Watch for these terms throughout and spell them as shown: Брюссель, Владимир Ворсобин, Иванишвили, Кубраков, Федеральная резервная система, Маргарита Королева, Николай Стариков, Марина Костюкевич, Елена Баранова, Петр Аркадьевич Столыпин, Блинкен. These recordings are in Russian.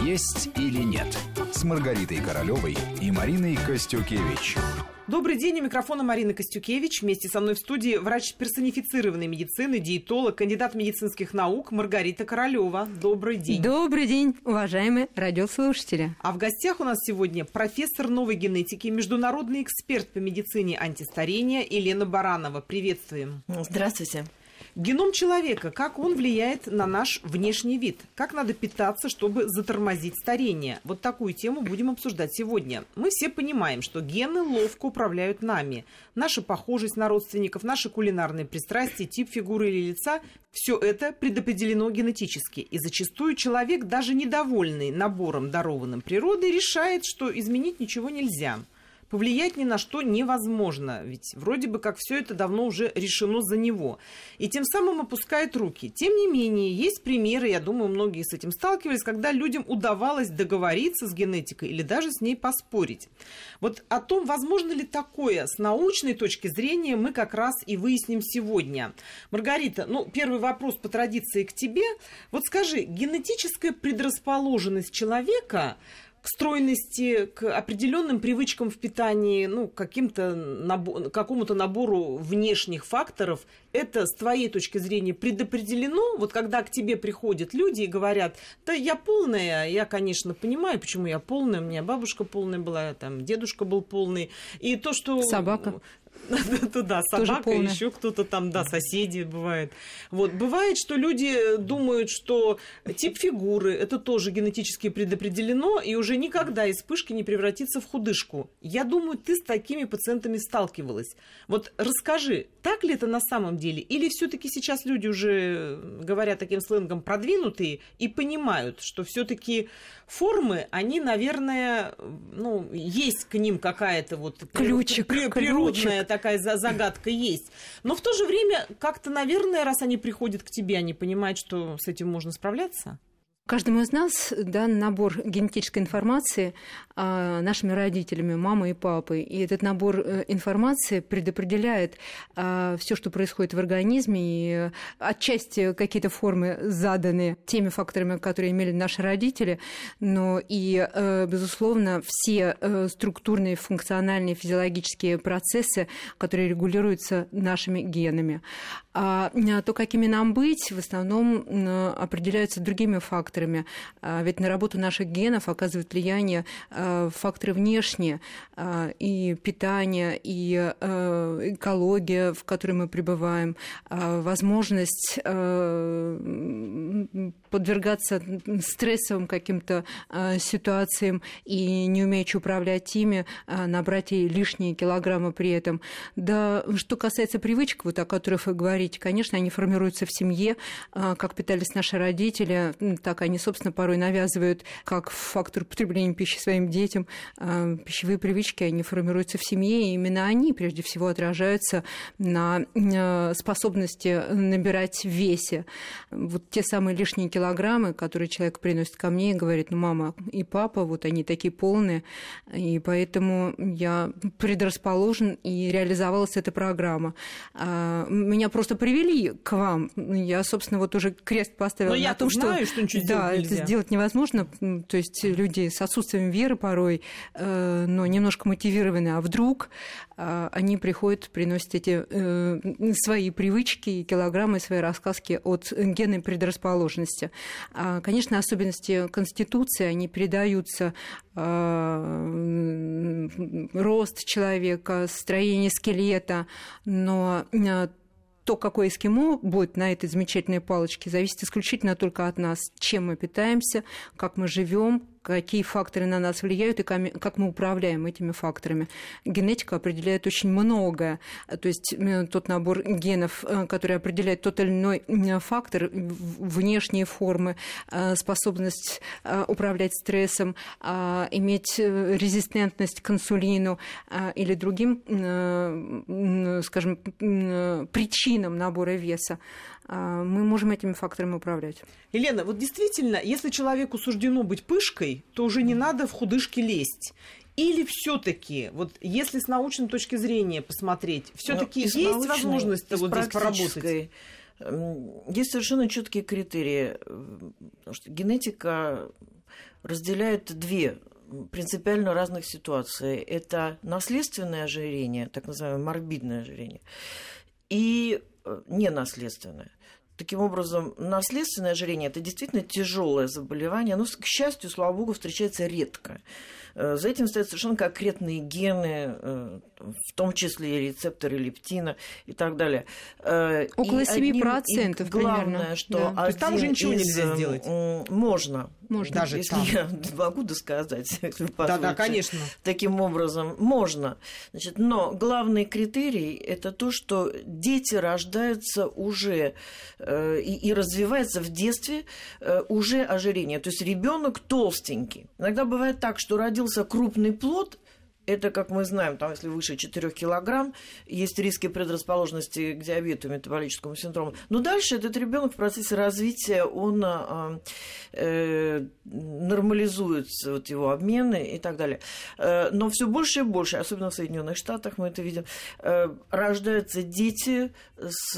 «Есть или нет» с Маргаритой Королевой и Мариной Костюкевич. Добрый день, у микрофона Марина Костюкевич. Вместе со мной в студии врач персонифицированной медицины, диетолог, кандидат медицинских наук Маргарита Королева. Добрый день. Добрый день, уважаемые радиослушатели. А в гостях у нас сегодня профессор новой генетики, международный эксперт по медицине антистарения Елена Баранова. Приветствуем. Здравствуйте. Геном человека, как он влияет на наш внешний вид? Как надо питаться, чтобы затормозить старение? Вот такую тему будем обсуждать сегодня. Мы все понимаем, что гены ловко управляют нами. Наша похожесть на родственников, наши кулинарные пристрастия, тип фигуры или лица – все это предопределено генетически. И зачастую человек, даже недовольный набором, дарованным природой, решает, что изменить ничего нельзя. Повлиять ни на что невозможно, ведь вроде бы как все это давно уже решено за него. И тем самым опускает руки. Тем не менее, есть примеры, я думаю, многие с этим сталкивались, когда людям удавалось договориться с генетикой или даже с ней поспорить. Вот о том, возможно ли такое с научной точки зрения, мы как раз и выясним сегодня. Маргарита, первый вопрос по традиции к тебе. Вот скажи, генетическая предрасположенность человека к стройности, к определенным привычкам в питании, какому-то набору внешних факторов, это с твоей точки зрения предопределено? Вот когда к тебе приходят люди и говорят: да я полная, я, конечно, понимаю, почему я полная, у меня бабушка полная была, там дедушка был полный, и то, что... Собака. Да, собака, еще кто-то там, да, соседи бывает. Вот, бывает, что люди думают, что тип фигуры, это тоже генетически предопределено, и уже никогда из пышки не превратится в худышку. Я думаю, ты с такими пациентами сталкивалась. Вот расскажи, так ли это на самом деле? Или все-таки сейчас люди уже, говоря таким сленгом, продвинутые и понимают, что все-таки формы, они, наверное, есть к ним какая-то вот природная такая загадка есть. Но в то же время как-то, наверное, раз они приходят к тебе, они понимают, что с этим можно справляться? Каждому из нас дан набор генетической информации нашими родителями, мамой и папой. И этот набор информации предопределяет все, что происходит в организме, и отчасти какие-то формы заданы теми факторами, которые имели наши родители, но и, безусловно, все структурные, функциональные, физиологические процессы, которые регулируются нашими генами. А то, какими нам быть, в основном определяются другими факторами. Ведь на работу наших генов оказывают влияние факторы внешние, и питание, и экология, в которой мы пребываем, возможность подвергаться стрессовым каким-то ситуациям и, не умеючи управлять ими, набрать и лишние килограммы при этом. Да, что касается привычек, вот о которых вы говорите, конечно, они формируются в семье, как питались наши родители, так они, собственно, порой навязывают как фактор потребления пищи своим детям. Пищевые привычки, они формируются в семье, и именно они, прежде всего, отражаются на способности набирать в весе. Вот те самые лишние килограммы, которые человек приносит ко мне и говорит: мама и папа, вот они такие полные, и поэтому я предрасположен, и реализовалась эта программа. Меня просто привели к вам. Я, собственно, вот уже крест поставила на том, что ничего да, это сделать невозможно. То есть люди с отсутствием веры порой, но немножко мотивированы. А вдруг они приходят, приносят эти свои привычки, килограммы, свои рассказки от генной предрасположенности. Конечно, особенности конституции, они передаются: рост человека, строение скелета, но то, какое эскимо будет на этой замечательной палочке, зависит исключительно только от нас, чем мы питаемся, как мы живем, какие факторы на нас влияют и как мы управляем этими факторами. Генетика определяет очень многое. То есть тот набор генов, который определяет тот или иной фактор, внешние формы, способность управлять стрессом, иметь резистентность к инсулину или другим, скажем, причинам набора веса, мы можем этими факторами управлять. Елена, вот действительно, если человеку суждено быть пышкой, то уже не надо в худышки лезть. Или все-таки, вот если с научной точки зрения посмотреть, все-таки есть возможность вот здесь поработать? Есть совершенно четкие критерии. Потому что генетика разделяют две принципиально разных ситуации. Это наследственное ожирение, так называемое морбидное ожирение, и ненаследственное. Таким образом, наследственное ожирение – это действительно тяжелое заболевание. Оно, к счастью, слава богу, встречается редко. За этим стоят совершенно конкретные гены, в том числе и рецепторы лептина и так далее. Около 7% примерно. Что да. Там уже ничего нельзя сделать. Можно. Даже если там. Я могу досказать. Да, конечно. Таким образом, можно. Значит, но главный критерий – это то, что дети рождаются уже и развивается в детстве уже ожирение. То есть ребенок толстенький. Иногда бывает так, что родился крупный плод, это, как мы знаем, там, если выше 4 килограмм, есть риски предрасположенности к диабету, метаболическому синдрому. Но дальше этот ребенок в процессе развития, он нормализует вот его обмены и так далее. Но все больше и больше, особенно в Соединенных Штатах мы это видим, рождаются дети с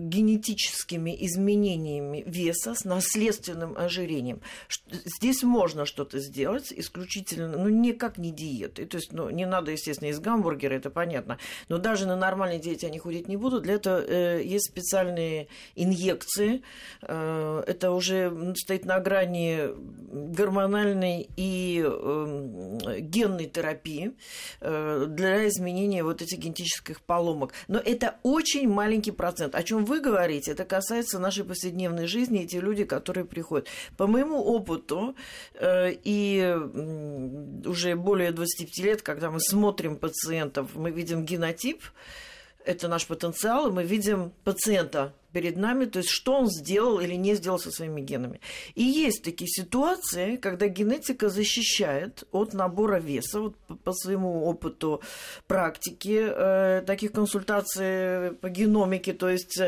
генетическими изменениями веса, с наследственным ожирением. Здесь можно что-то сделать исключительно, никак не диеты. То есть, не надо, естественно, из гамбургера, это понятно. Но даже на нормальной диете они худеть не будут. Для этого есть специальные инъекции. Это уже стоит на грани гормональной и генной терапии для изменения вот этих генетических поломок. Но это очень маленький процент. О чем вы говорите, это касается нашей повседневной жизни и те люди, которые приходят. По моему опыту и уже более 25 лет, когда мы смотрим пациентов, мы видим генотип, это наш потенциал, и мы видим пациента перед нами, то есть что он сделал или не сделал со своими генами. И есть такие ситуации, когда генетика защищает от набора веса. Вот по своему опыту практики таких консультаций по геномике, то есть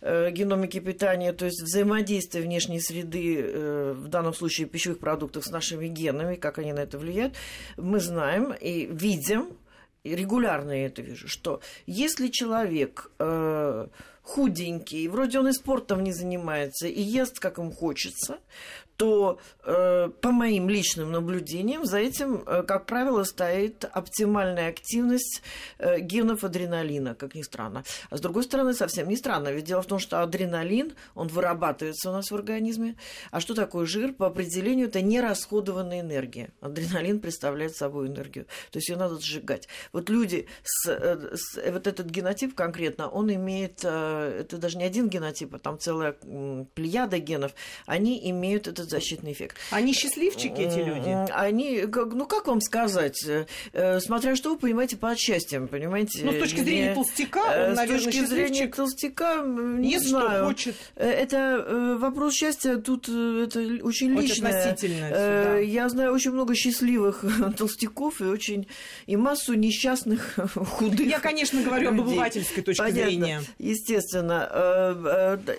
геномике питания, то есть взаимодействие внешней среды, в данном случае пищевых продуктов, с нашими генами, как они на это влияют, мы знаем и видим, и регулярно я это вижу, что если человек худенький, вроде он и спортом не занимается, и ест, как им хочется, то, по моим личным наблюдениям, за этим, как правило, стоит оптимальная активность генов адреналина, как ни странно. А с другой стороны, совсем не странно, ведь дело в том, что адреналин, он вырабатывается у нас в организме. А что такое жир? По определению, это нерасходованная энергия. Адреналин представляет собой энергию, то есть ее надо сжигать. Вот люди, вот этот генотип конкретно, он имеет... Это даже не один генотип, а там целая плеяда генов, они имеют этот защитный эффект. Они счастливчики, эти люди? Они, как вам сказать, смотря что вы понимаете под счастьем, понимаете? Ну, с точки зрения толстяка, он, наверное, счастливчик. С точки зрения толстяка, не знаю. Что хочет. Это вопрос счастья, тут это очень личное. Очень относительно. Да. Я знаю очень много счастливых толстяков и массу несчастных худых. Я, конечно, говорю об обывательской точке зрения. Естественно,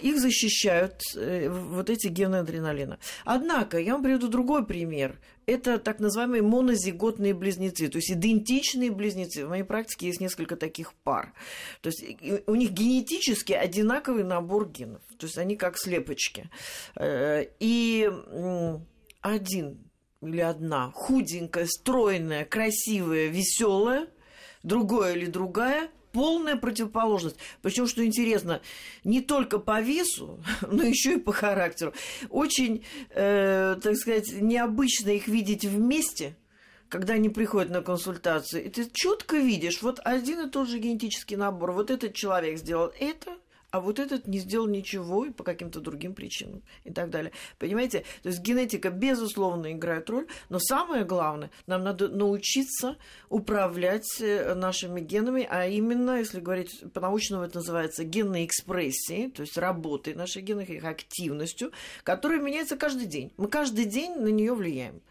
их защищают вот эти гены адреналина. Однако, я вам приведу другой пример. Это так называемые монозиготные близнецы, то есть идентичные близнецы. В моей практике есть несколько таких пар. То есть у них генетически одинаковый набор генов. То есть они как слепочки. И один или одна худенькая, стройная, красивая, веселая, другой или другая – полная противоположность. Причем, что интересно, не только по весу, но еще и по характеру. Очень, так сказать, необычно их видеть вместе, когда они приходят на консультацию. И ты четко видишь, вот один и тот же генетический набор. Вот этот человек сделал это, а вот этот не сделал ничего и по каким-то другим причинам и так далее. Понимаете? То есть генетика, безусловно, играет роль, но самое главное, нам надо научиться управлять нашими генами, а именно, если говорить по-научному, это называется генной экспрессией, то есть работой наших генов, их активностью, которая меняется каждый день. Мы каждый день на нее влияем.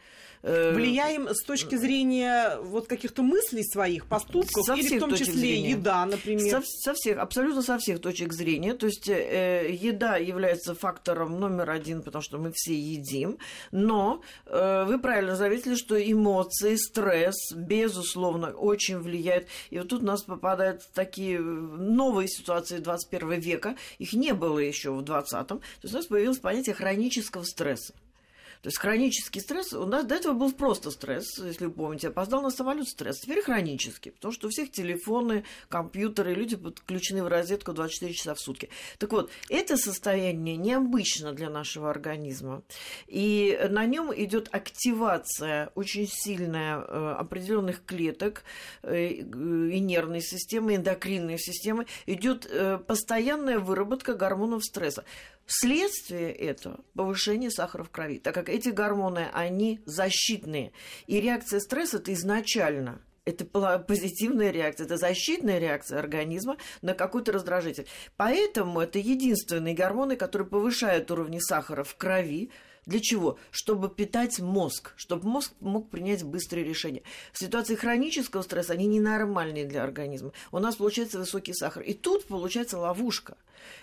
Влияем с точки зрения вот каких-то мыслей своих, поступков, или в том числе еда, например? Со всех, абсолютно со всех точек зрения. То есть еда является фактором номер один, потому что мы все едим. Но вы правильно заметили, что эмоции, стресс, безусловно, очень влияют. И вот тут у нас попадают такие новые ситуации 21 века. Их не было еще в 20-м. То есть у нас появилось понятие хронического стресса. То есть хронический стресс, у нас до этого был просто стресс, если вы помните, опоздал на самолет стресс, теперь хронический, потому что у всех телефоны, компьютеры, люди подключены в розетку 24 часа в сутки. Так вот, это состояние необычно для нашего организма, и на нем идет активация очень сильная определенных клеток и нервной системы, и эндокринной системы, идет постоянная выработка гормонов стресса. Вследствие этого повышение сахара в крови, так как эти гормоны, они защитные. И реакция стресса – это изначально, это позитивная реакция, это защитная реакция организма на какой-то раздражитель. Поэтому это единственные гормоны, которые повышают уровни сахара в крови. Для чего? Чтобы питать мозг, чтобы мозг мог принять быстрые решения. В ситуации хронического стресса они ненормальные для организма. У нас получается высокий сахар. И тут получается ловушка.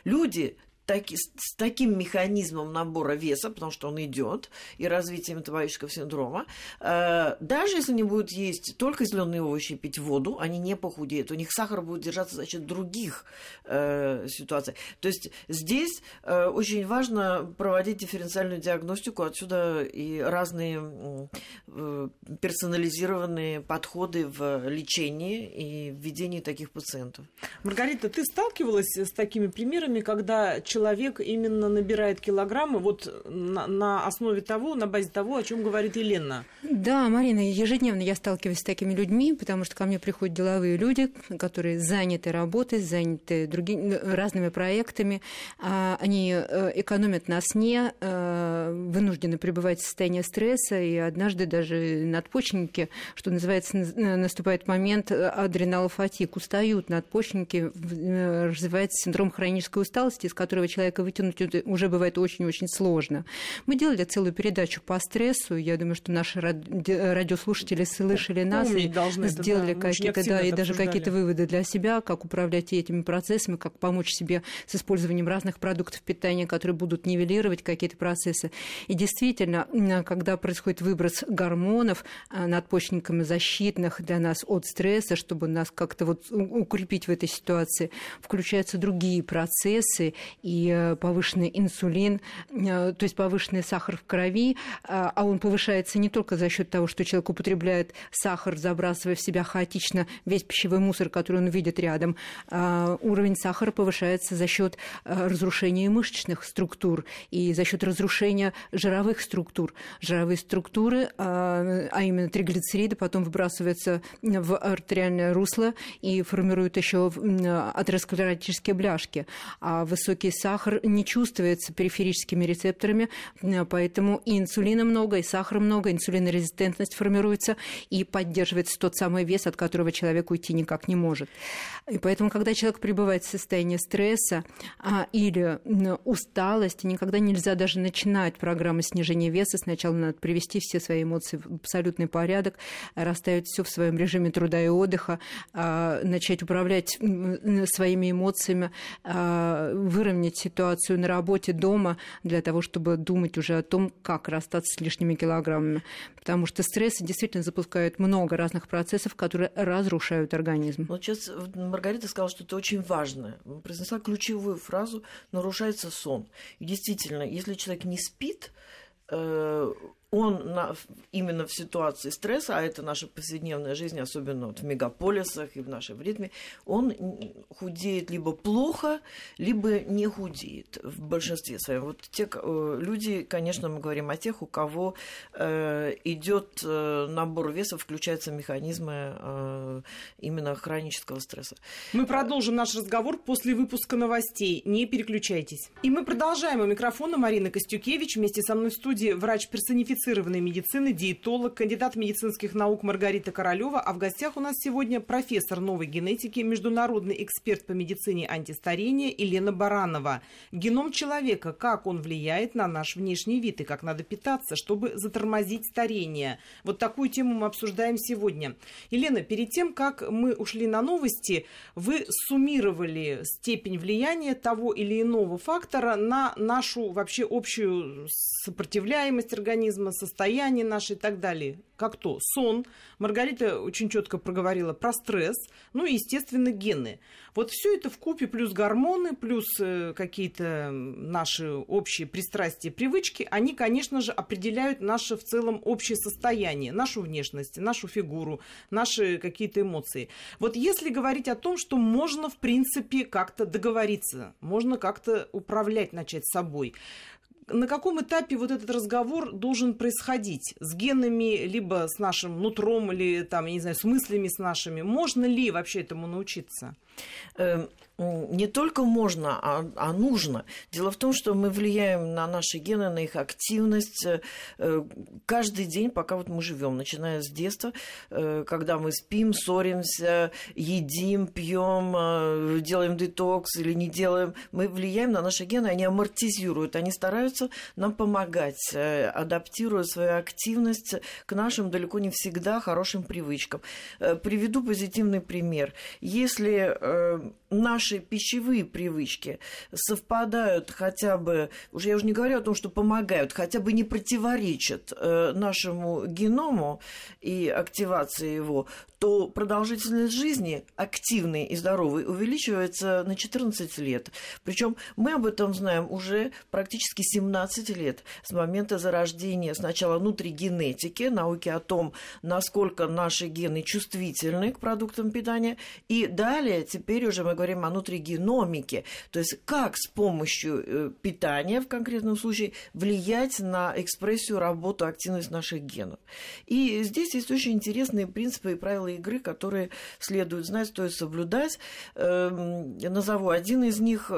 Люди с таким механизмом набора веса, потому что он идет, и развитие метаболического синдрома, даже если не будут есть только зеленые овощи и пить воду, они не похудеют, у них сахар будет держаться за счет других ситуаций. То есть здесь очень важно проводить дифференциальную диагностику, отсюда и разные персонализированные подходы в лечении и введении таких пациентов. Маргарита, ты сталкивалась с такими примерами, когда человек именно набирает килограммы вот на основе того, на базе того, о чем говорит Елена? Да, Марина, ежедневно я сталкиваюсь с такими людьми, потому что ко мне приходят деловые люди, которые заняты работой, заняты разными проектами. Они экономят на сне, вынуждены пребывать в состоянии стресса, и однажды даже надпочечники, что называется, наступает момент адреналофатиг, устают надпочечники, развивается синдром хронической усталости, из которого человека вытянуть уже бывает очень-очень сложно. Мы делали целую передачу по стрессу. Я думаю, что наши радиослушатели слышали нас и сделали какие-то, да, и даже какие-то выводы для себя, как управлять этими процессами, как помочь себе с использованием разных продуктов питания, которые будут нивелировать какие-то процессы. И действительно, когда происходит выброс гормонов надпочечниками защитных для нас от стресса, чтобы нас как-то вот укрепить в этой ситуации, включаются другие процессы, и повышенный инсулин, то есть повышенный сахар в крови, а он повышается не только за счет того, что человек употребляет сахар, забрасывая в себя хаотично весь пищевой мусор, который он видит рядом. Уровень сахара повышается за счет разрушения мышечных структур и за счет разрушения жировых структур. Жировые структуры, а именно триглицериды, потом выбрасываются в артериальное русло и формируют еще атеросклеротические бляшки. А высокий сахар не чувствуется периферическими рецепторами, поэтому и инсулина много, и сахара много, инсулинорезистентность формируется, и поддерживается тот самый вес, от которого человек уйти никак не может. И поэтому, когда человек пребывает в состоянии стресса или усталости, никогда нельзя даже начинать программу снижения веса. Сначала надо привести все свои эмоции в абсолютный порядок, расставить все в своем режиме труда и отдыха, начать управлять своими эмоциями, выровнять ситуацию на работе, дома, для того, чтобы думать уже о том, как расстаться с лишними килограммами. Потому что стрессы действительно запускают много разных процессов, которые разрушают организм. Вот сейчас Маргарита сказала, что это очень важно. Произнесла ключевую фразу «нарушается сон». И действительно, если человек не спит, он именно в ситуации стресса, а это наша повседневная жизнь, особенно вот в мегаполисах и в нашем ритме, он худеет либо плохо, либо не худеет в большинстве своем. Вот те люди, конечно, мы говорим о тех, у кого идет набор веса, включаются механизмы именно хронического стресса. Мы продолжим наш разговор после выпуска новостей. Не переключайтесь. И мы продолжаем. У микрофона Марина Костюкевич. Вместе со мной в студии врач-персонифицированный медицины, диетолог, кандидат медицинских наук Маргарита Королева. А в гостях у нас сегодня профессор новой генетики, международный эксперт по медицине антистарения Елена Баранова. Геном человека, как он влияет на наш внешний вид и как надо питаться, чтобы затормозить старение. Вот такую тему мы обсуждаем сегодня. Елена, перед тем, как мы ушли на новости, вы суммировали степень влияния того или иного фактора на нашу вообще общую сопротивляемость организма, состояние наше и так далее. Как то сон. Маргарита очень четко проговорила про стресс. Ну и, естественно, гены. Вот все это вкупе, плюс гормоны, плюс какие-то наши общие пристрастия, привычки, они, конечно же, определяют наше в целом общее состояние, нашу внешность, нашу фигуру, наши какие-то эмоции. Вот если говорить о том, что можно, в принципе, как-то договориться, можно как-то управлять, начать собой, на каком этапе вот этот разговор должен происходить? С генами, либо с нашим нутром, или там, я не знаю, с мыслями с нашими? Можно ли вообще этому научиться? Не только можно, а нужно. Дело в том, что мы влияем на наши гены, на их активность каждый день, пока вот мы живем, начиная с детства, когда мы спим, ссоримся, едим, пьем, делаем детокс или не делаем. Мы влияем на наши гены, они амортизируют, они стараются нам помогать, адаптируя свою активность к нашим далеко не всегда хорошим привычкам. Приведу позитивный пример. Если наши пищевые привычки совпадают хотя бы, уже я уже не говорю о том, что помогают, хотя бы не противоречат нашему геному и активации его, то продолжительность жизни активной и здоровой увеличивается на 14 лет. Причем мы об этом знаем уже практически 17 лет с момента зарождения сначала нутригенетики, науки о том, насколько наши гены чувствительны к продуктам питания, и далее теперь уже мы говорим о нутригеномике, то есть как с помощью питания в конкретном случае влиять на экспрессию, работу, активность наших генов. И здесь есть очень интересные принципы и правила игры, которые следует знать, стоит соблюдать. Я назову один из них.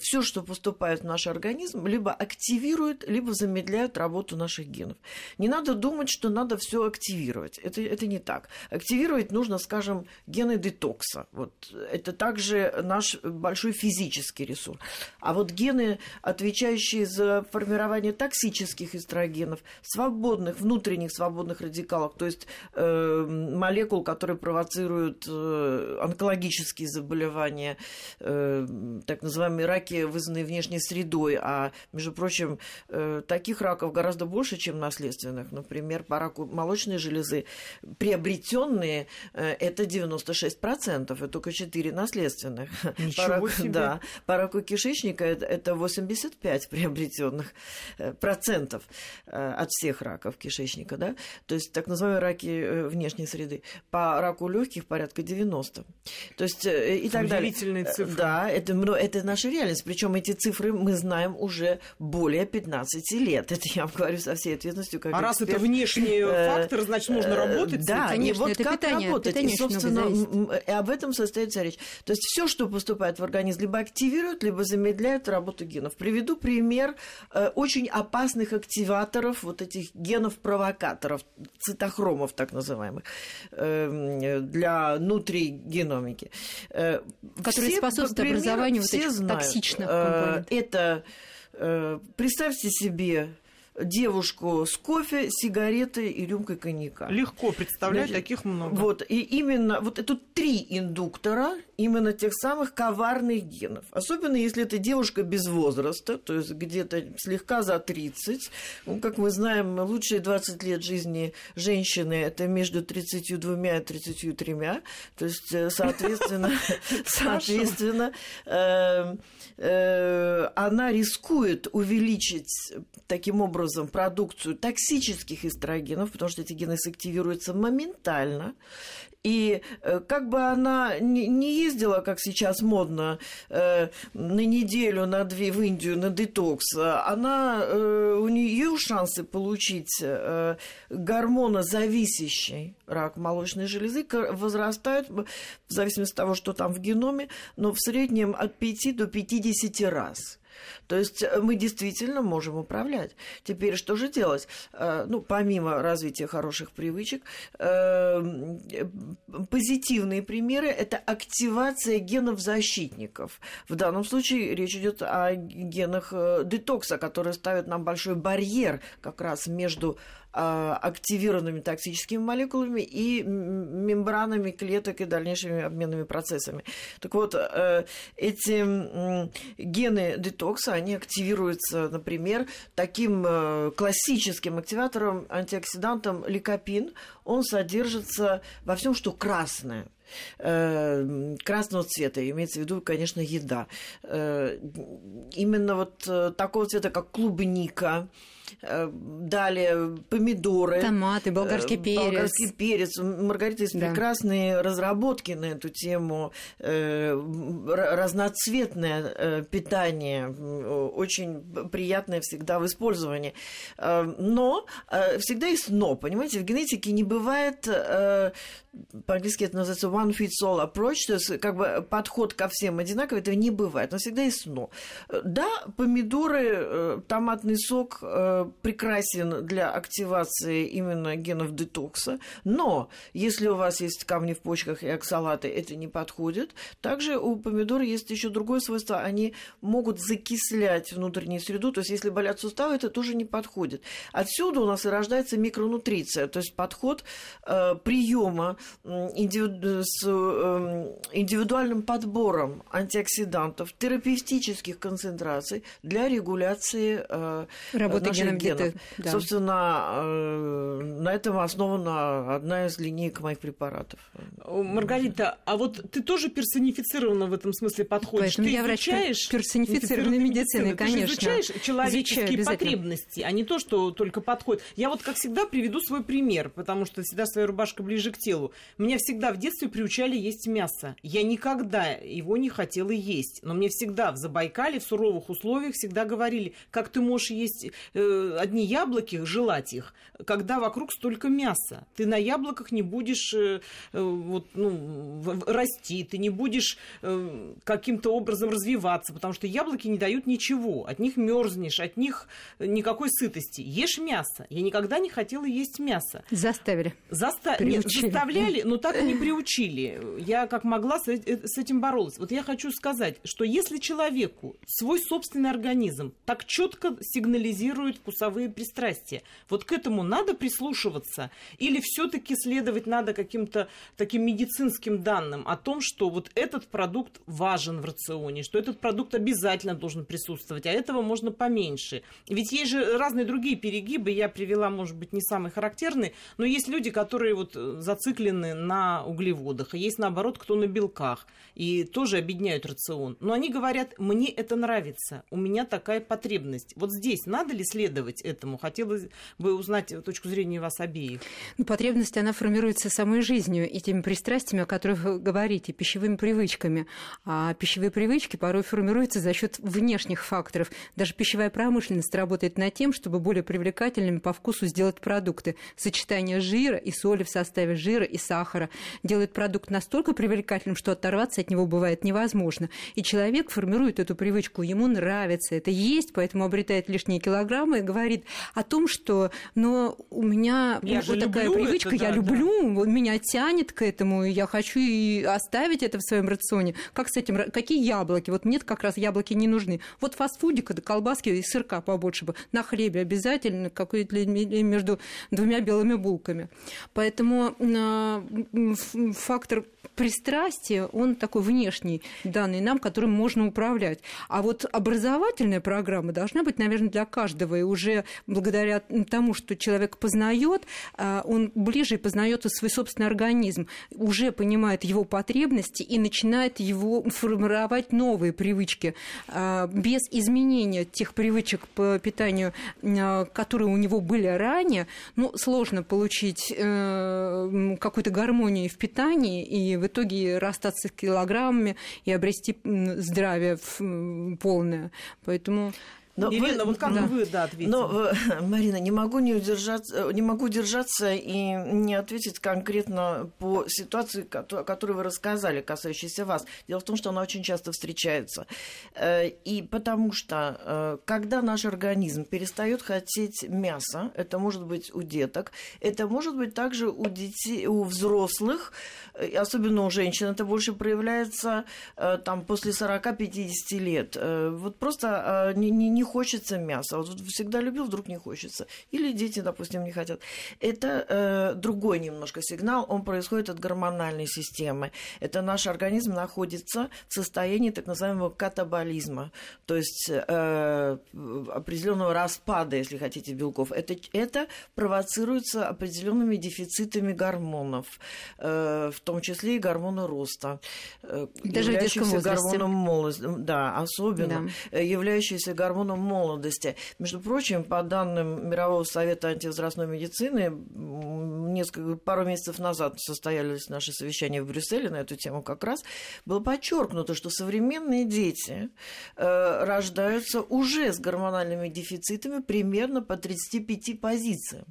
Все, что поступает в наш организм, либо активирует, либо замедляет работу наших генов. Не надо думать, что надо все активировать. Это не так. Активировать нужно, скажем, гены детокса. Вот. Это также наш большой физический ресурс. А вот гены, отвечающие за формирование токсических эстрогенов, свободных, внутренних свободных радикалов, то есть молекул, которые провоцируют онкологические заболевания, так называемые раки, вызванные внешней средой. А, между прочим, таких раков гораздо больше, чем наследственных. Например, по раку молочной железы приобретенные это 96%, и только 4 наследственных. Да, по раку кишечника это 85 приобретенных процентов от всех раков кишечника, да? То есть так называемые раки внешней среды. По раку легких порядка 90. То есть и так далее. Удивительные цифры. Да, это наша реальность. Причем эти цифры мы знаем уже более 15 лет. Это я вам говорю со всей ответственностью. Как раз это внешний фактор, значит, можно работать. Да, и вот как работать. И, собственно, об этом состоится речь. То есть все, что поступает в организм, либо активирует, либо замедляет работу генов. Приведу пример очень опасных активаторов, вот этих генов-провокаторов, цитохромов так называемых, для нутригеномики. Которые способствуют образованию вот этих токсичных компонентов. Это, представьте себе, девушку с кофе, сигаретой и рюмкой коньяка. Легко представлять, таких много. Вот, и именно вот это 3 индуктора именно тех самых коварных генов. Особенно, если это девушка без возраста, то есть где-то слегка за 30. Ну, как мы знаем, лучшие 20 лет жизни женщины – это между 32 и 33. То есть, соответственно, она рискует увеличить таким образом продукцию токсических эстрогенов, потому что эти гены сактивируются моментально. И как бы она не ездила, как сейчас модно, на неделю, на 2 в Индию, на детокс, она, у нее шансы получить гормонозависящий рак молочной железы возрастают в зависимости от того, что там в геноме, но в среднем от 5 до 50 раз. То есть мы действительно можем управлять. Теперь что же делать? Ну, помимо развития хороших привычек, позитивные примеры – это активация генов-защитников. В данном случае речь идет о генах детокса, которые ставят нам большой барьер как раз между активированными токсическими молекулами и мембранами клеток и дальнейшими обменными процессами. Так вот, эти гены детокса детокса, они активируются, например, таким классическим активатором, антиоксидантом ликопин. Он содержится во всем, что красное. Красного цвета, имеется в виду, конечно, еда. Именно вот такого цвета, как клубника, далее помидоры, томаты, болгарский перец. Маргарита, есть прекрасные разработки на эту тему. Разноцветное питание, очень приятное всегда в использовании. Но всегда есть но, понимаете, в генетике не бывает, по-английски это называется one fits all approach, то есть как бы подход ко всем одинаковый, этого не бывает, но всегда есть но. Да, помидоры, томатный сок прекрасен для активации именно генов детокса, но если у вас есть камни в почках и оксалаты, это не подходит. Также у помидора есть еще другое свойство, они могут закислять внутреннюю среду, то есть если болят суставы, это тоже не подходит. Отсюда у нас и рождается микронутриция, то есть подход приема с индивидуальным подбором антиоксидантов, терапевтических концентраций для регуляции работы генов. Да. Собственно, на этом основана одна из линеек моих препаратов. Маргарита, а вот ты тоже персонифицированно в этом смысле подходишь? Поэтому ты я изучаешь персонифицированной медицины, конечно. Ты изучаешь человеческие потребности, а не то, что только подходит. Я вот, как всегда, приведу свой пример, потому что всегда своя рубашка ближе к телу. Меня всегда в детстве приучали есть мясо. Я никогда его не хотела есть. Но мне всегда в Забайкалье, в суровых условиях, всегда говорили, как ты можешь есть одни яблоки, желать их, когда вокруг столько мяса. Ты на яблоках не будешь расти, ты не будешь каким-то образом развиваться, потому что яблоки не дают ничего. От них мерзнешь, от них никакой сытости. Ешь мясо. Я никогда не хотела есть мясо. Заставили. Нет, заставляли, но так и не приучили. Я как могла с этим боролась. Вот я хочу сказать, что если человеку свой собственный организм так четко сигнализирует вкусовые пристрастия, вот к этому надо прислушиваться или все-таки следовать надо каким-то таким медицинским данным о том, что вот этот продукт важен в рационе, что этот продукт обязательно должен присутствовать, а этого можно поменьше. Ведь есть же разные другие перегибы, я привела, может быть, не самые характерные, но есть люди, которые вот зациклены на углеводах, и есть, наоборот, кто на белках, и тоже обедняют рацион. Но они говорят, мне это нравится, у меня такая потребность. Вот здесь надо ли следовать этому? Хотела бы узнать точку зрения вас обеих. Ну, потребность, она формируется самой жизнью и теми пристрастиями, о которых вы говорите, пищевыми привычками. А пищевые привычки порой формируются за счет внешних факторов. Даже пищевая промышленность работает над тем, чтобы более привлекательными по вкусу сделать продукты. Сочетание жира и соли в составе жира и сахара делает продукт настолько привлекательным, что оторваться от него бывает невозможно. И человек формирует эту привычку, ему нравится это есть, поэтому обретает лишние килограммы и говорит о том, что «но у меня вот такая привычка, это, да, я люблю, да. Меня тянет к этому, и я хочу и оставить это в своем рационе». Как с этим? Какие яблоки? Вот мне как раз яблоки не нужны. Вот фастфудика, да, колбаски и сырка побольше бы. На хлебе обязательно, какой-то между двумя белыми булками. Поэтому фактор пристрастия, он такой внешний, данный нам, которым можно управлять. А вот образовательная программа должна быть, наверное, для каждого. И уже благодаря тому, что человек познает, он ближе познает свой собственный организм, уже понимает его потребности и начинает его формировать новые привычки. Без изменения тех привычек по питанию, которые у него были ранее, ну, сложно получить какой-то гармонии в питании и в итоге расстаться с килограммами и обрести здравие полное. Поэтому... Но Елена, вот как вы ответили? Но, Марина, не могу держаться и не ответить конкретно по ситуации, которую вы рассказали, касающейся вас. Дело в том, что она очень часто встречается. И потому что, когда наш организм перестает хотеть мяса, это может быть у деток, это может быть также у детей, у взрослых, особенно у женщин, это больше проявляется там, после 40-50 лет. Вот просто не хочется мяса. Вот всегда любил, вдруг не хочется. Или дети, допустим, не хотят. Это другой немножко сигнал. Он происходит от гормональной системы. Это наш организм находится в состоянии так называемого катаболизма. То есть определенного распада, если хотите, белков. Это провоцируется определенными дефицитами гормонов. В том числе и гормоны роста. Даже являющихся гормоном молодости. Да, особенно. Да. Являющиеся гормоном молодости. Между прочим, по данным Мирового совета антивозрастной медицины, пару месяцев назад состоялись наши совещания в Брюсселе на эту тему как раз, было подчеркнуто, что современные дети рождаются уже с гормональными дефицитами примерно по 35 позициям.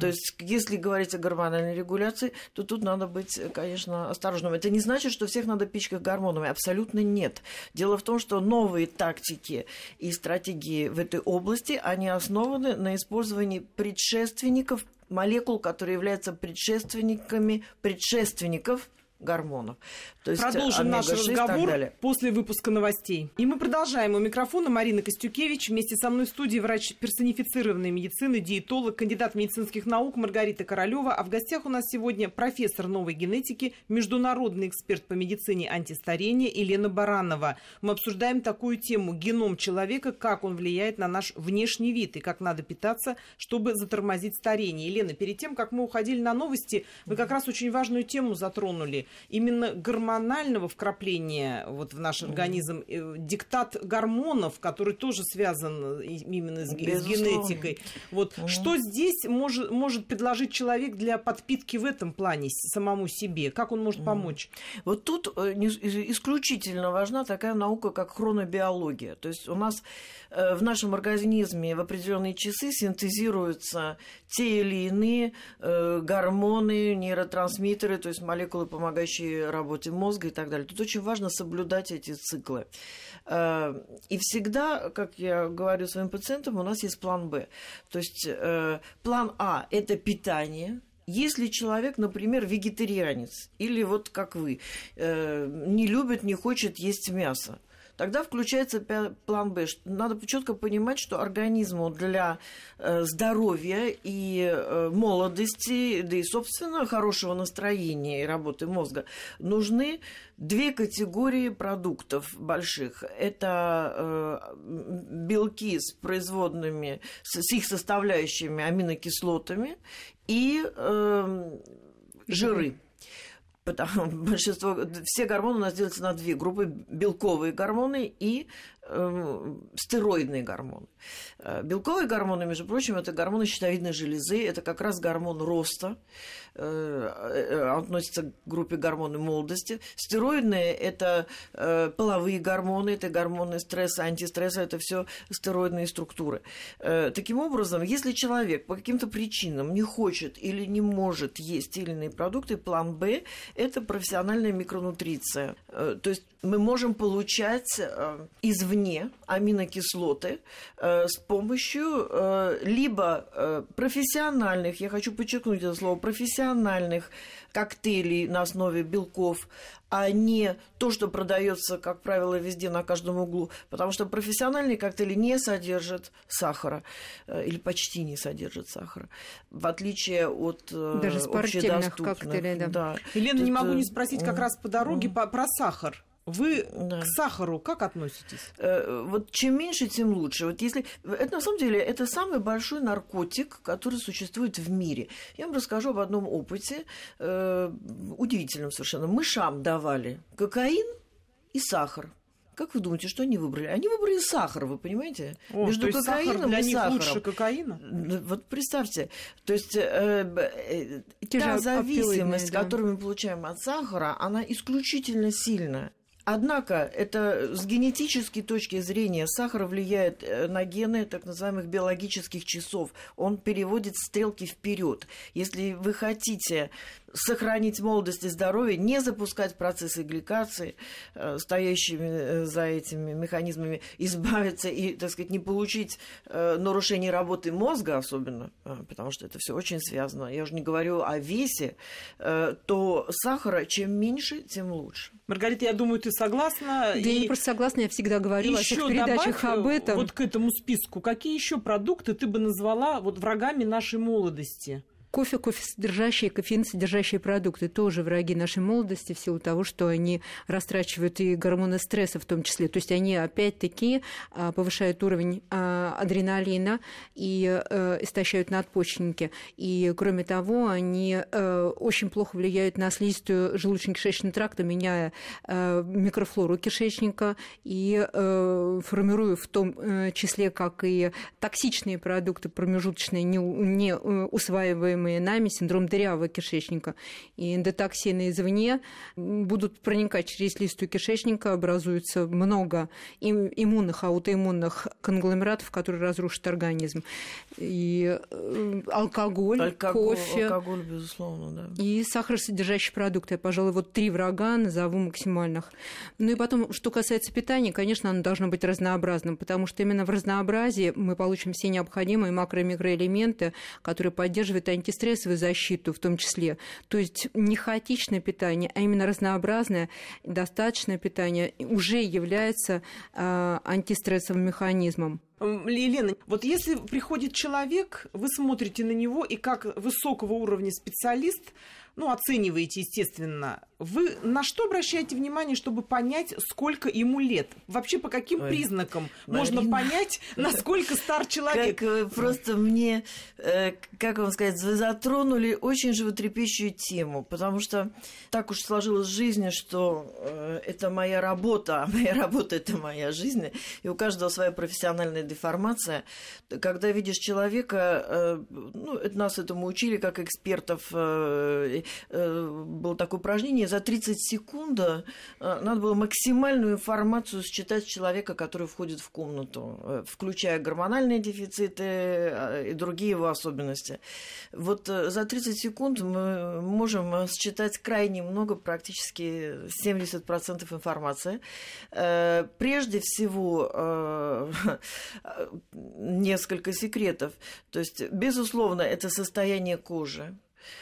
То есть, если говорить о гормональной регуляции, то тут надо быть, конечно, осторожным. Это не значит, что всех надо пичкать гормонами. Абсолютно нет. Дело в том, что новые тактики и стратегии в этой области, они основаны на использовании предшественников, молекул, которые являются предшественниками предшественников гормонов. То есть продолжим наш разговор после выпуска новостей. И мы продолжаем. У микрофона Марина Костюкевич. Вместе со мной в студии врач персонифицированной медицины, диетолог, кандидат медицинских наук Маргарита Королева. А в гостях у нас сегодня профессор новой генетики, международный эксперт по медицине антистарения Елена Баранова. Мы обсуждаем такую тему: геном человека, как он влияет на наш внешний вид и как надо питаться, чтобы затормозить старение. Елена, перед тем, как мы уходили на новости, вы как раз очень важную тему затронули. Именно гормонального вкрапления вот в наш организм, диктат гормонов, который тоже связан именно с генетикой. Вот, что здесь может предложить человек для подпитки в этом плане самому себе? Как он может помочь? Вот тут исключительно важна такая наука, как хронобиология. То есть у нас в нашем организме в определенные часы синтезируются те или иные гормоны, нейротрансмиттеры, то есть молекулы, помогающие работе мозга и так далее. Тут очень важно соблюдать эти циклы. И всегда, как я говорю своим пациентам, у нас есть план Б. То есть план А – это питание. Если человек, например, вегетарианец, или вот как вы, не любит, не хочет есть мясо, тогда включается план Б. Надо четко понимать, что организму для здоровья и молодости, да и, собственно, хорошего настроения и работы мозга нужны две категории продуктов больших. Это белки с производными, с их составляющими аминокислотами и жиры. Все гормоны у нас делятся на две группы: белковые гормоны и стероидные гормоны. Белковые гормоны, между прочим, это гормоны щитовидной железы, это как раз гормон роста, относится к группе гормоны молодости. Стероидные – это половые гормоны, это гормоны стресса, антистресса, это все стероидные структуры. Таким образом, если человек по каким-то причинам не хочет или не может есть те или иные продукты, план Б – это профессиональная микронутриция. То есть мы можем получать извне аминокислоты с помощью либо профессиональных, я хочу подчеркнуть это слово, профессиональных коктейлей на основе белков, а не то, что продается, как правило, везде на каждом углу, потому что профессиональные коктейли не содержат сахара или почти не содержат сахара, в отличие от даже спортивных коктейлей. Да. Да. Елена, не могу не спросить как раз по дороге про сахар. Вы к сахару как относитесь? Вот чем меньше, тем лучше. Вот если... Это на самом деле это самый большой наркотик, который существует в мире. Я вам расскажу об одном опыте, удивительном совершенно. Мышам давали кокаин и сахар. Как вы думаете, что они выбрали? Они выбрали сахар, вы понимаете? Между кокаином и сахаром. Для них лучше кокаина? Вот представьте. То есть та зависимость, которую мы получаем от сахара, она исключительно сильная. Однако, это с генетической точки зрения сахар влияет на гены так называемых биологических часов. Он переводит стрелки вперед. Если вы хотите сохранить молодость и здоровье, не запускать процессы гликации, стоящими за этими механизмами, избавиться и, так сказать, не получить нарушений работы мозга особенно, потому что это все очень связано. Я уже не говорю о весе, то сахара чем меньше, тем лучше. Маргарита, я думаю, ты согласна. Да, я не просто согласна, я всегда говорила о этих передачах об этом. Вот к этому списку, какие еще продукты ты бы назвала вот врагами нашей молодости? Кофе, кофесодержащие, кофеинсодержащие продукты тоже враги нашей молодости в силу того, что они растрачивают и гормоны стресса в том числе. То есть они опять-таки повышают уровень адреналина и истощают надпочечники. И кроме того, они очень плохо влияют на слизистую желудочно-кишечного тракта, меняя микрофлору кишечника и формируя в том числе, как и токсичные продукты промежуточные, не усваиваемые нами, синдром дырявого кишечника. И эндотоксины извне будут проникать через слизистую кишечника, образуется много иммунных, аутоиммунных конгломератов, которые разрушат организм. И алкоголь, кофе. Алкоголь, безусловно, да. И сахаросодержащие продукты. Я, пожалуй, вот 3 врага назову максимальных. Ну и потом, что касается питания, конечно, оно должно быть разнообразным, потому что именно в разнообразии мы получим все необходимые макро- и микроэлементы, которые поддерживают антистрессовую защиту в том числе. То есть не хаотичное питание, а именно разнообразное, достаточное питание уже является антистрессовым механизмом. Елена, вот если приходит человек, вы смотрите на него, и как высокого уровня специалист, ну, оцениваете, естественно, вы на что обращаете внимание, чтобы понять, сколько ему лет? Вообще, по каким признакам можно понять, насколько стар человек? Как просто мне, как вам сказать, вы затронули очень животрепещущую тему, потому что так уж сложилось в жизни, что это моя работа, а моя работа – это моя жизнь, и у каждого своя профессиональная деформация. Когда видишь человека, ну, нас этому учили, как экспертов, было такое упражнение, за 30 секунд надо было максимальную информацию считать с человека, который входит в комнату, включая гормональные дефициты и другие его особенности. Вот за 30 секунд мы можем считать крайне много, практически 70% информации. Прежде всего, несколько секретов. То есть, безусловно, это состояние кожи.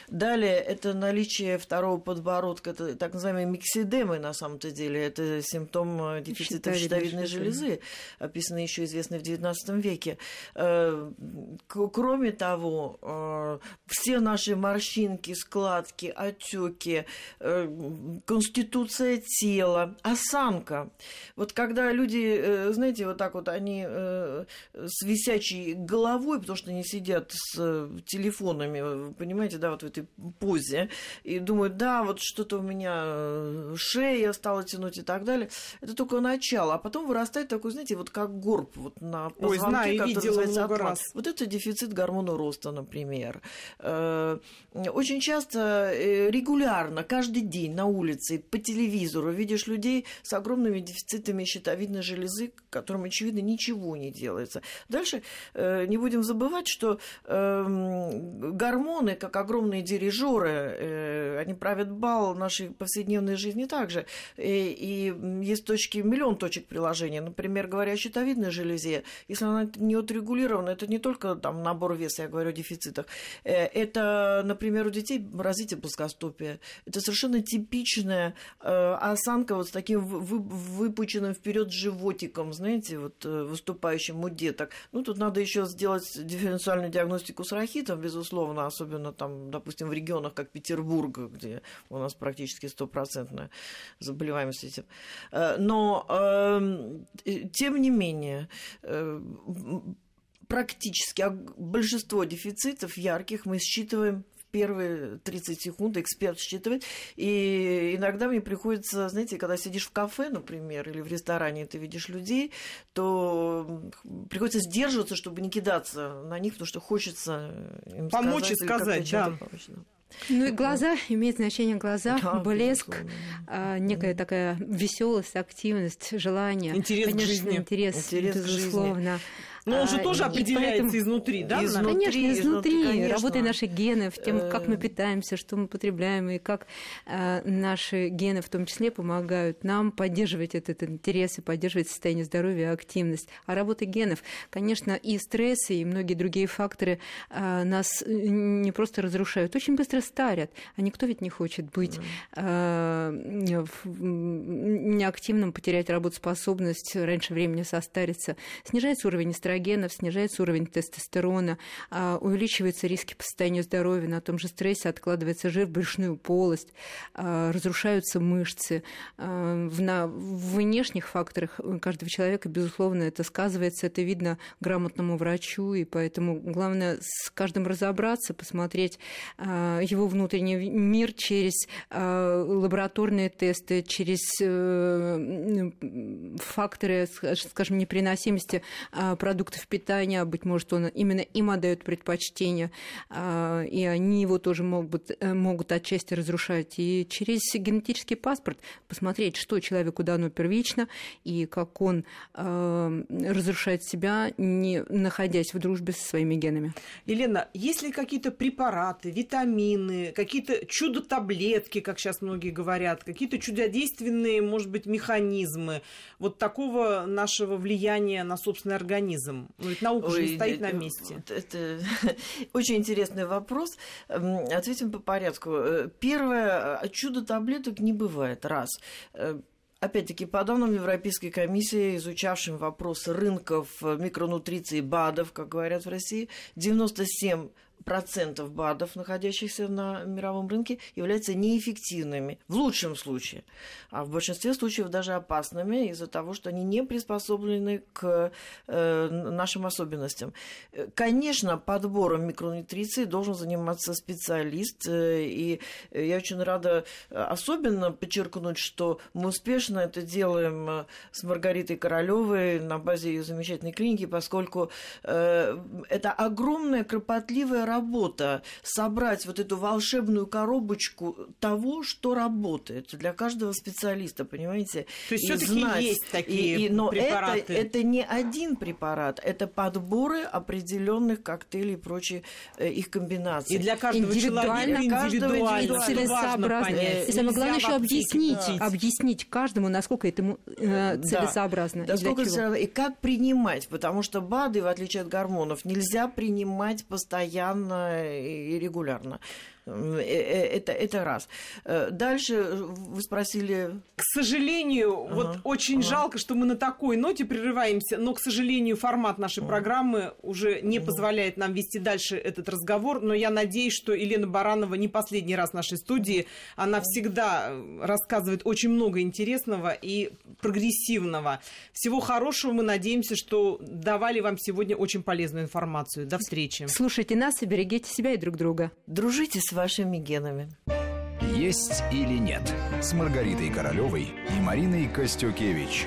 Далее, это наличие второго подбородка, это так называемые миксидемы, на самом-то деле, это симптом дефицита щитовидной железы, описанный еще известный в XIX веке. Кроме того, все наши морщинки, складки, отеки, конституция тела, осанка. Вот когда люди, знаете, вот так вот, они с висячей головой, потому что они сидят с телефонами, понимаете, да, вот в этой позе, и думают, да, вот что-то у меня шея стала тянуть и так далее. Это только начало. А потом вырастает такой, знаете, вот как горб вот на позвонке, который называется атлант. Вот это дефицит гормона роста, например. Очень часто, регулярно, каждый день на улице, по телевизору видишь людей с огромными дефицитами щитовидной железы, которым, очевидно, ничего не делается. Дальше не будем забывать, что гормоны, как огромные дирижеры, они правят бал нашей повседневной жизни также. И есть точки, миллион точек приложения. Например, говоря о щитовидной железе, если она не отрегулирована, это не только там набор веса, я говорю о дефицитах. Это, например, у детей развитие плоскостопия. Это совершенно типичная осанка вот с таким выпученным вперед животиком, знаете, вот выступающим у деток. Ну, тут надо еще сделать дифференциальную диагностику с рахитом, безусловно, особенно там, допустим, в регионах, как Петербург, где у нас практически 100% заболеваемость этим. Но, тем не менее, практически большинство дефицитов ярких мы считываем первые 30 секунд, эксперт считывает. И иногда мне приходится, знаете, когда сидишь в кафе, например, или в ресторане, и ты видишь людей, то приходится сдерживаться, чтобы не кидаться на них, потому что хочется им помочь и сказать, да. Ну и глаза, имеет значение глаза, да, блеск, некая такая веселость, активность, желание. Интерес, конечно, к жизни. Интерес, безусловно. Но он же тоже определяется изнутри, да? Конечно, изнутри. Работой наших генов, тем, как мы питаемся, что мы потребляем, и как наши гены в том числе помогают нам поддерживать этот интерес и поддерживать состояние здоровья и активность. А работа генов, конечно, и стрессы, и многие другие факторы нас не просто разрушают, очень быстро старят. А никто ведь не хочет быть неактивным, потерять работоспособность, раньше времени состариться. Снижается уровень эстрогенов, снижается уровень тестостерона, увеличиваются риски по состоянию здоровья, на том же стрессе откладывается жир в брюшную полость, разрушаются мышцы. В внешних факторах каждого человека, безусловно, это сказывается, это видно грамотному врачу, и поэтому главное с каждым разобраться, посмотреть его внутренний мир через лабораторные тесты, через факторы, скажем, непереносимости продуктов питания, быть может, он именно им отдает предпочтение, и они его тоже могут отчасти разрушать. И через генетический паспорт посмотреть, что человеку дано первично, и как он разрушает себя, не находясь в дружбе со своими генами. Елена, есть ли какие-то препараты, витамины, какие-то чудо-таблетки, как сейчас многие говорят, какие-то чудодейственные, может быть, механизмы вот такого нашего влияния на собственный организм? Ведь наука же не стоит на месте. Это очень интересный вопрос. Ответим по порядку. Первое, чудо-таблеток не бывает. Раз. Опять-таки, по данным Европейской комиссии, изучавшим вопрос рынков микронутриции БАДов, как говорят в России, 97% БАДов, находящихся на мировом рынке, являются неэффективными, в лучшем случае, а в большинстве случаев даже опасными из-за того, что они не приспособлены к нашим особенностям. Конечно, подбором микронутриции должен заниматься специалист, и я очень рада особенно подчеркнуть, что мы успешно это делаем с Маргаритой Королевой на базе ее замечательной клиники, поскольку это огромная, кропотливая работа, собрать вот эту волшебную коробочку того, что работает для каждого специалиста, понимаете? То есть всё-таки есть такие препараты. Это не один препарат, это подборы определенных коктейлей и прочие их комбинаций. И для каждого человека индивидуально, целесообразно. И самое главное еще объяснить каждому, насколько это ему целесообразно. Да, и как принимать, потому что БАДы, в отличие от гормонов, нельзя принимать постоянно и регулярно. Это раз. Дальше вы спросили... К сожалению, вот очень жалко, что мы на такой ноте прерываемся, но, к сожалению, формат нашей программы уже не позволяет нам вести дальше этот разговор, но я надеюсь, что Елена Баранова не последний раз в нашей студии. Она всегда рассказывает очень много интересного и прогрессивного. Всего хорошего. Мы надеемся, что давали вам сегодня очень полезную информацию. До встречи. Слушайте нас и берегите себя и друг друга. Дружите с вашими генами. «Есть или нет» с Маргаритой Королевой и Мариной Костюкевич.